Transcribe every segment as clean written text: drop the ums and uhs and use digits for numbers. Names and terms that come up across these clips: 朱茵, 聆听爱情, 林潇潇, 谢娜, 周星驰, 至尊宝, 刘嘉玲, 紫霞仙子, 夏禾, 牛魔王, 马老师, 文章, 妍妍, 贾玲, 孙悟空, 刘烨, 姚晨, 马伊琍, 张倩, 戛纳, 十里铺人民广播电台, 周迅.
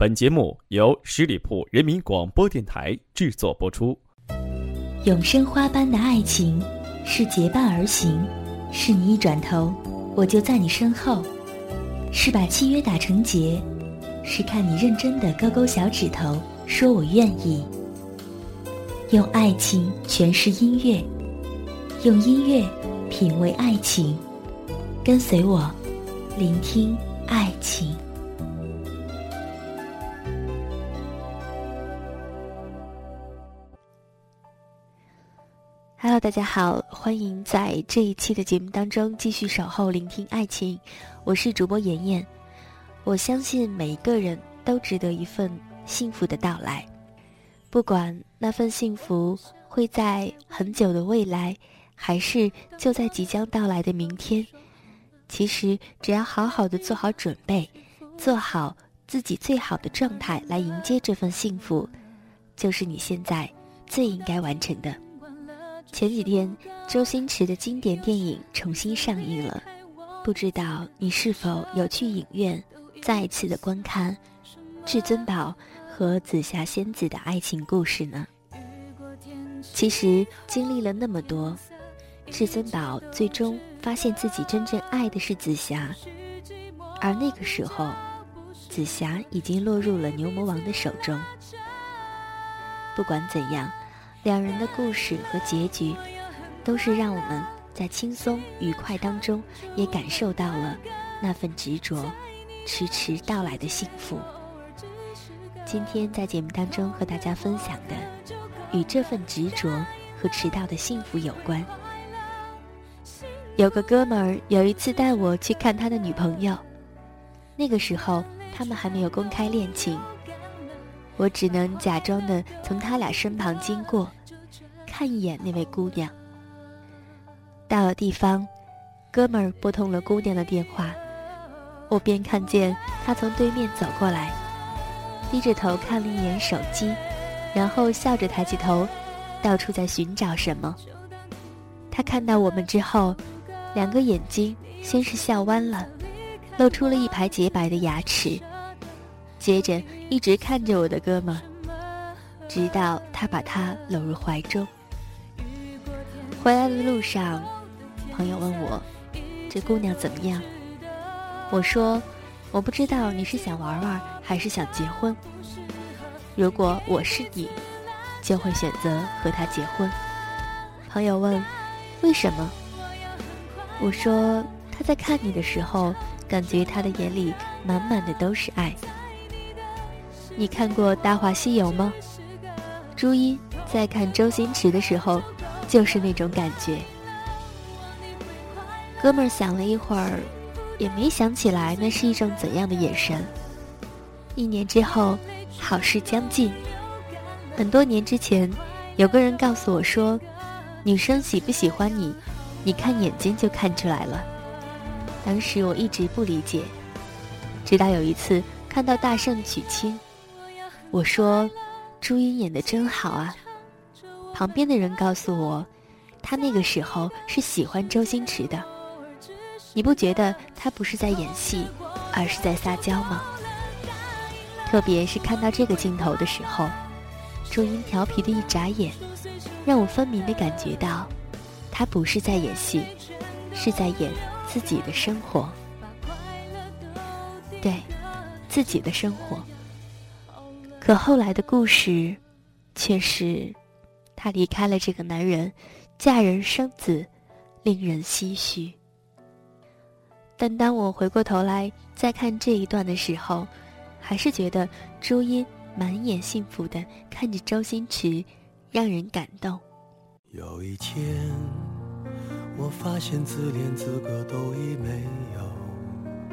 本节目由十里铺人民广播电台制作播出。永生花般的爱情是结伴而行，是你一转头我就在你身后，是把契约打成结，是看你认真的勾勾小指头说我愿意。用爱情诠释音乐，用音乐品味爱情，跟随我，聆听爱情。Hello， 大家好，欢迎在这一期的节目当中继续守候聆听爱情，我是主播妍妍。我相信每一个人都值得一份幸福的到来，不管那份幸福会在很久的未来，还是就在即将到来的明天，其实只要好好的做好准备，做好自己最好的状态来迎接这份幸福，就是你现在最应该完成的。前几天周星驰的经典电影重新上映了，不知道你是否有去影院再一次的观看至尊宝和紫霞仙子的爱情故事呢？其实经历了那么多，至尊宝最终发现自己真正爱的是紫霞，而那个时候紫霞已经落入了牛魔王的手中。不管怎样，两人的故事和结局都是让我们在轻松愉快当中也感受到了那份执着迟迟到来的幸福。今天在节目当中和大家分享的与这份执着和迟到的幸福有关。有个哥们儿有一次带我去看他的女朋友，那个时候他们还没有公开恋情，我只能假装的从他俩身旁经过，看一眼那位姑娘。到了地方，哥们儿拨通了姑娘的电话，我便看见他从对面走过来，低着头看了一眼手机，然后笑着抬起头，到处在寻找什么。他看到我们之后，两个眼睛先是笑弯了，露出了一排洁白的牙齿，接着一直看着我的哥们，直到他把他搂入怀中。回来的路上，朋友问我这姑娘怎么样，我说我不知道你是想玩玩还是想结婚，如果我是你就会选择和她结婚。朋友问为什么，我说她在看你的时候感觉她的眼里满满的都是爱。你看过《大话西游》吗？朱一在看周星驰的时候就是那种感觉。哥们儿想了一会儿，也没想起来那是一种怎样的眼神。1年之后，好事将近。很多年之前，有个人告诉我说，女生喜不喜欢你，你看眼睛就看出来了。当时我一直不理解，直到有一次看到大圣娶亲，我说朱茵演得真好啊。旁边的人告诉我，他那个时候是喜欢周星驰的，你不觉得他不是在演戏，而是在撒娇吗？特别是看到这个镜头的时候，朱茵调皮的一眨眼，让我分明的感觉到他不是在演戏，是在演自己的生活。对，自己的生活。可后来的故事却是她离开了这个男人，嫁人生子，令人唏嘘。但当我回过头来再看这一段的时候，还是觉得朱茵满眼幸福地看着周星驰，让人感动。有一天我发现自恋资格都已没有，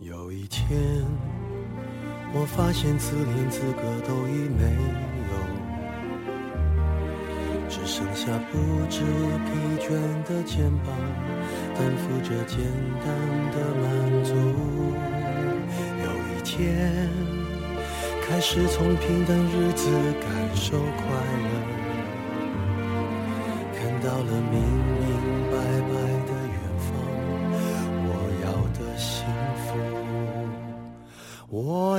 有一天我发现自怜资格都已没有，只剩下不知疲倦的肩膀担负着简单的满足。有一天开始从平淡日子感受快乐，看到了明明白白的远方我要的幸福。我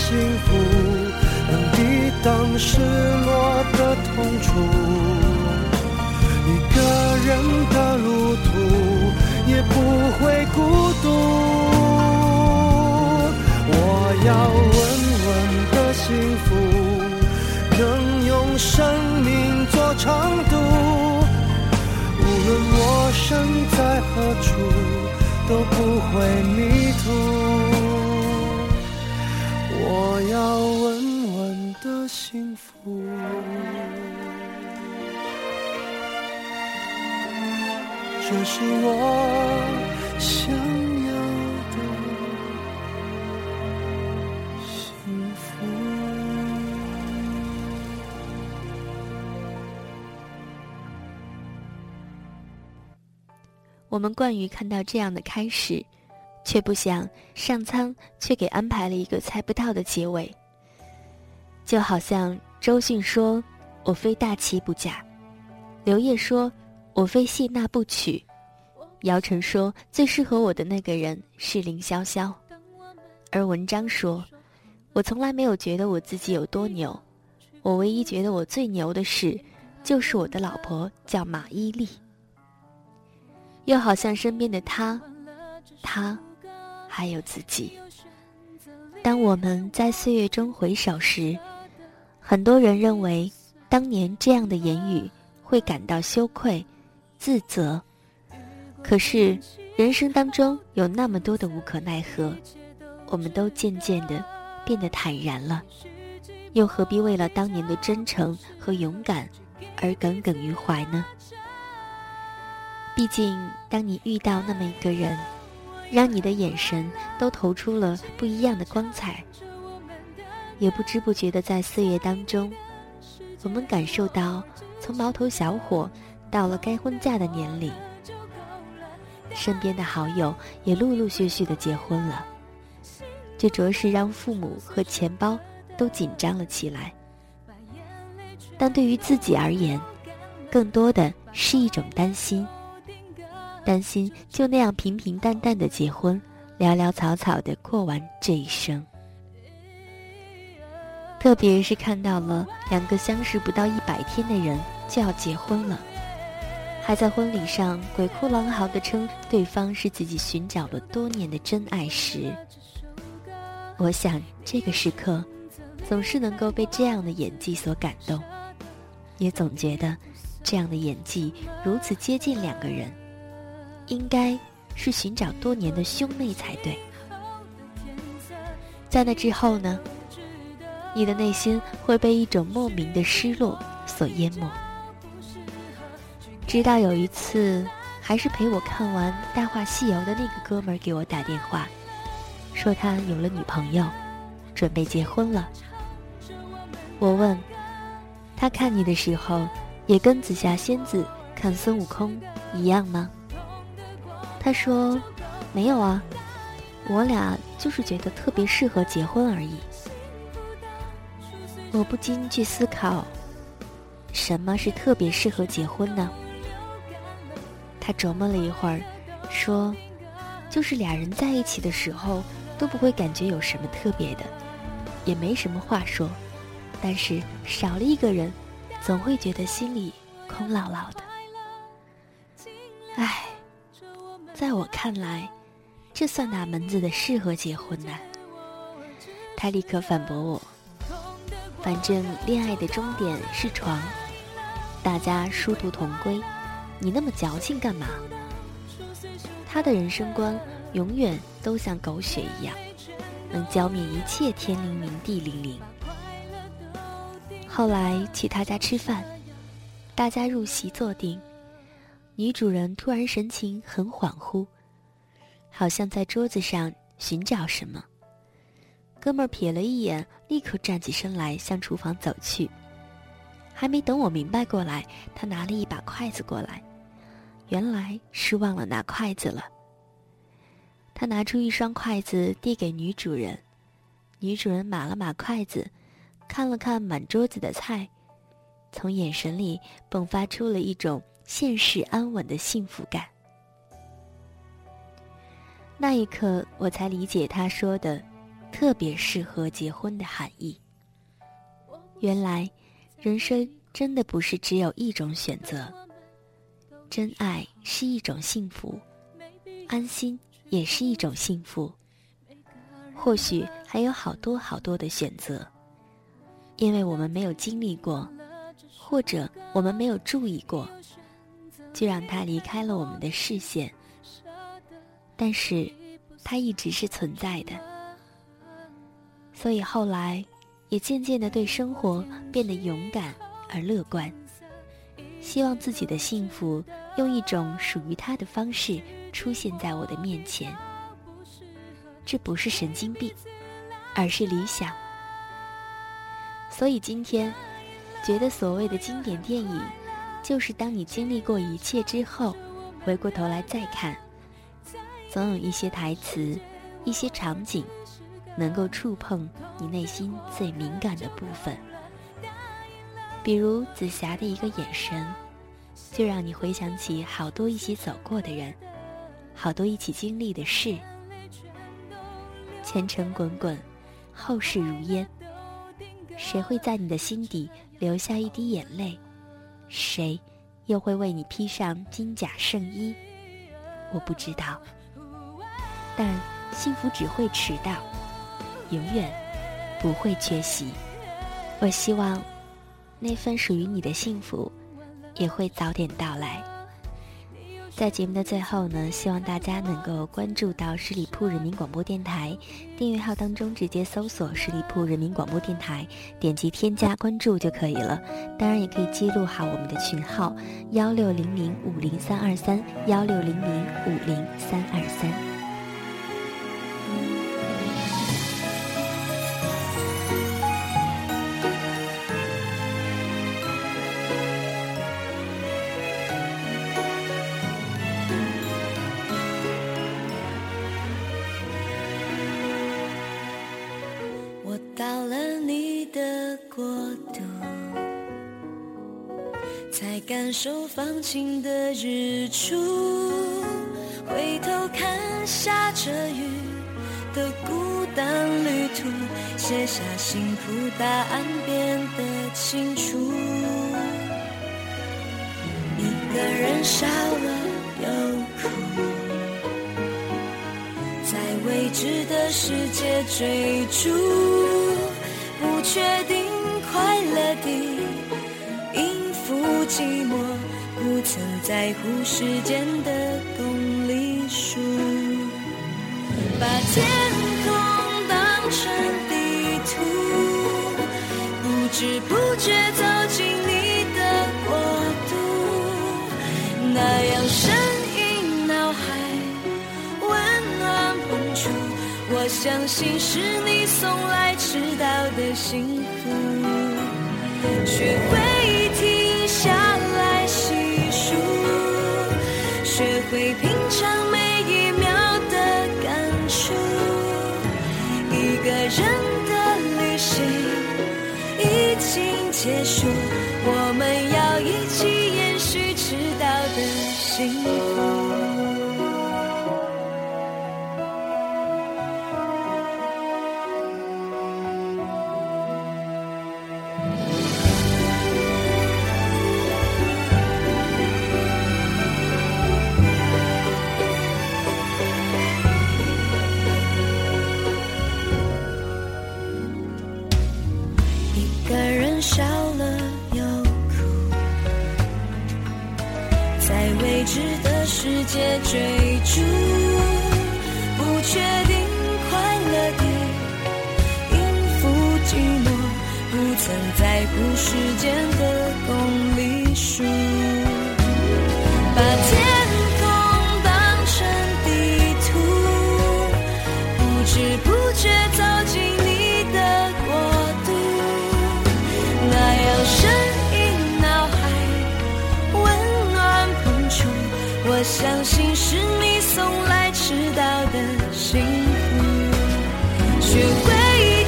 幸福能抵挡失落的痛楚，一个人的路途也不会孤独。我要稳稳的幸福能用生命做长度，无论我身在何处都不会迷途。我要稳稳的幸福。这是我想要的幸福。我们惯于看到这样的开始，却不想上苍却给安排了一个猜不到的结尾。就好像周迅说我非大器不嫁，刘烨说我非谢娜不娶，姚晨说最适合我的那个人是林潇潇，而文章说我从来没有觉得我自己有多牛，我唯一觉得我最牛的事就是我的老婆叫马伊琍。又好像身边的他还有自己。当我们在岁月中回首时，很多人认为当年这样的言语会感到羞愧自责，可是人生当中有那么多的无可奈何，我们都渐渐地变得坦然了，又何必为了当年的真诚和勇敢而耿耿于怀呢？毕竟当你遇到那么一个人，让你的眼神都投出了不一样的光彩，也不知不觉地在岁月当中，我们感受到从毛头小伙到了该婚嫁的年龄，身边的好友也陆陆续续地结婚了，这着实让父母和钱包都紧张了起来。但对于自己而言，更多的是一种担心，担心就那样平平淡淡的结婚，潦潦草草的过完这一生。特别是看到了两个相识不到100天的人就要结婚了，还在婚礼上鬼哭狼嚎的称对方是自己寻找了多年的真爱时，我想这个时刻总是能够被这样的演技所感动，也总觉得这样的演技如此接近两个人，应该是寻找多年的兄妹才对。在那之后呢，你的内心会被一种莫名的失落所淹没。直到有一次，还是陪我看完《大话西游》的那个哥们儿给我打电话，说他有了女朋友，准备结婚了。我问他看你的时候，也跟紫霞仙子看孙悟空一样吗？他说没有啊，我俩就是觉得特别适合结婚而已。我不禁去思考，什么是特别适合结婚呢？他琢磨了一会儿，说就是俩人在一起的时候都不会感觉有什么特别的，也没什么话说，但是少了一个人，总会觉得心里空落落的。唉，在我看来，这算哪门子的适合结婚呢？他立刻反驳我，反正恋爱的终点是床，大家殊途同归，你那么矫情干嘛？他的人生观永远都像狗血一样，能浇灭一切天灵灵地灵灵。后来去他家吃饭，大家入席坐定，女主人突然神情很恍惚，好像在桌子上寻找什么。哥们儿瞥了一眼，立刻站起身来向厨房走去。还没等我明白过来，他拿了一把筷子过来，原来是忘了拿筷子了。他拿出一双筷子递给女主人，女主人码了码筷子，看了看满桌子的菜，从眼神里迸发出了一种现实安稳的幸福感。那一刻我才理解他说的特别适合结婚的含义。原来人生真的不是只有一种选择，真爱是一种幸福，安心也是一种幸福，或许还有好多好多的选择，因为我们没有经历过，或者我们没有注意过，就让它离开了我们的视线，但是它一直是存在的。所以后来也渐渐地对生活变得勇敢而乐观，希望自己的幸福用一种属于它的方式出现在我的面前。这不是神经病，而是理想。所以今天觉得所谓的经典电影，就是当你经历过一切之后，回过头来再看，总有一些台词，一些场景能够触碰你内心最敏感的部分，比如紫霞的一个眼神，就让你回想起好多一起走过的人，好多一起经历的事。前程滚滚，后事如烟，谁会在你的心底留下一滴眼泪？谁又会为你披上金甲圣衣？我不知道，但幸福只会迟到，永远不会缺席。我希望那份属于你的幸福也会早点到来。在节目的最后呢，希望大家能够关注到十里铺人民广播电台，订阅号当中直接搜索十里铺人民广播电台，点击添加关注就可以了。当然也可以记录好我们的群号1600-50323，1600-50323。到了你的国度，才感受放晴的日出，回头看下着雨的孤单旅途，写下幸福答案变得清楚。一个人笑了又哭，在未知的世界追逐，不确定快乐地应付寂寞，不曾在乎时间的公里数，把天空当成知不觉走进你的国度，那样声音脑海温暖碰触，我相信是你送来迟到的幸福，学会停下来细数，学会品尝每一秒的感触，一个人的旅行已经结束，我们要一起延续迟到的幸福。笑了又哭，在未知的世界追逐，不确定快乐地应付寂寞，不曾在乎时间的公里数，把天空当成地图，不知不觉走进你的国度，那样声音脑海温暖碰触，我相信是你送来迟到的幸福，学会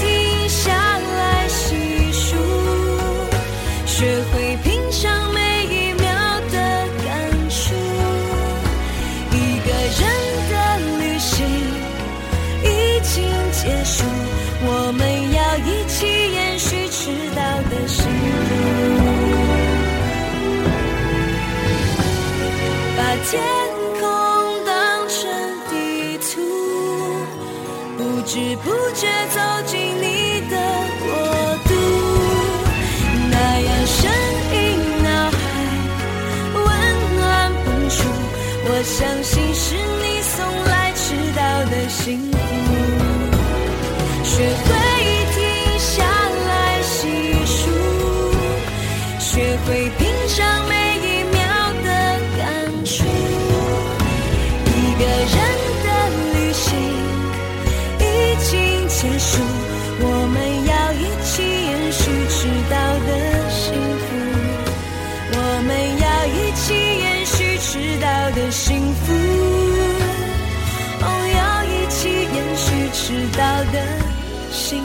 停下来细数，学会品尝每一秒的感触，一个人的旅行已经结束，我们要一起延续迟到的幸福，把天空当成地图，不知不觉走进你的国度，那样声音脑海温暖碰触，我相信是你送来迟到的幸福，学会停下来细数，学会品尝每一秒的感触，一个人的旅行已经结束，我们要一起延续迟到的幸福，我们要一起延续迟到的幸福，哦，要一起延续迟到的幸福。